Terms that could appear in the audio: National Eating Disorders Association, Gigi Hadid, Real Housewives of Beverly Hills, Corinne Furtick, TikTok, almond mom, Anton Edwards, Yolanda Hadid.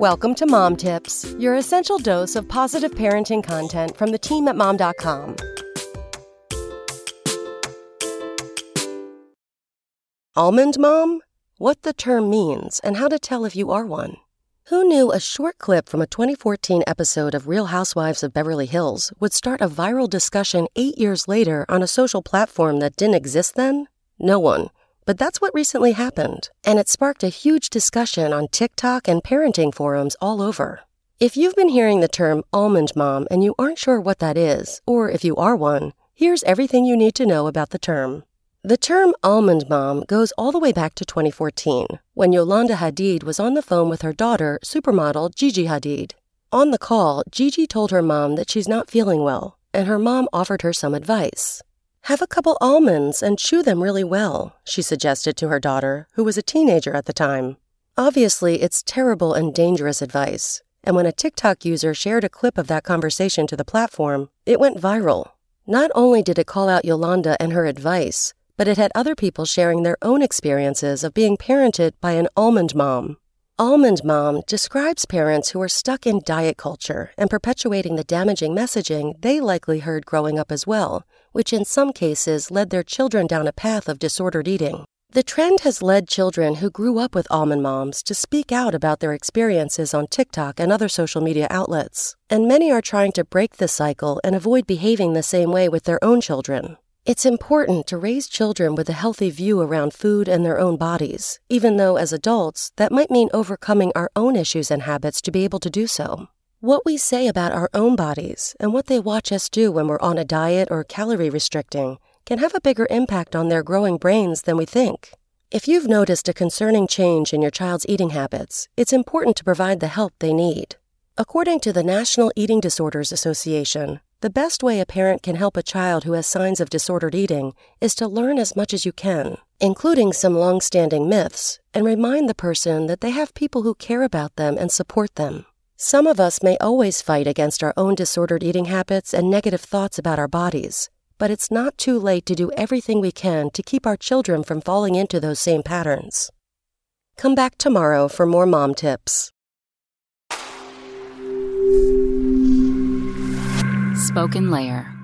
Welcome to Mom Tips, your essential dose of positive parenting content from the team at mom.com. Almond mom? What the term means and how to tell if you are one. Who knew a short clip from a 2014 episode of Real Housewives of Beverly Hills would start a viral discussion 8 years later on a social platform that didn't exist then? No one. But that's what recently happened, and it sparked a huge discussion on TikTok and parenting forums all over. If you've been hearing the term almond mom and you aren't sure what that is, or if you are one, here's everything you need to know about the term. The term almond mom goes all the way back to 2014, when Yolanda Hadid was on the phone with her daughter, supermodel Gigi Hadid. On the call, Gigi told her mom that she's not feeling well, and her mom offered her some advice. Have a couple almonds and chew them really well, she suggested to her daughter, who was a teenager at the time. Obviously, it's terrible and dangerous advice, and when a TikTok user shared a clip of that conversation to the platform, it went viral. Not only did it call out Yolanda and her advice, but it had other people sharing their own experiences of being parented by an almond mom. Almond mom describes parents who are stuck in diet culture and perpetuating the damaging messaging they likely heard growing up as well, which in some cases led their children down a path of disordered eating. The trend has led children who grew up with almond moms to speak out about their experiences on TikTok and other social media outlets, and many are trying to break this cycle and avoid behaving the same way with their own children. It's important to raise children with a healthy view around food and their own bodies, even though as adults, that might mean overcoming our own issues and habits to be able to do so. What we say about our own bodies and what they watch us do when we're on a diet or calorie restricting can have a bigger impact on their growing brains than we think. If you've noticed a concerning change in your child's eating habits, it's important to provide the help they need. According to the National Eating Disorders Association, the best way a parent can help a child who has signs of disordered eating is to learn as much as you can, including some long-standing myths, and remind the person that they have people who care about them and support them. Some of us may always fight against our own disordered eating habits and negative thoughts about our bodies, but it's not too late to do everything we can to keep our children from falling into those same patterns. Come back tomorrow for more mom tips. Spoken Layer.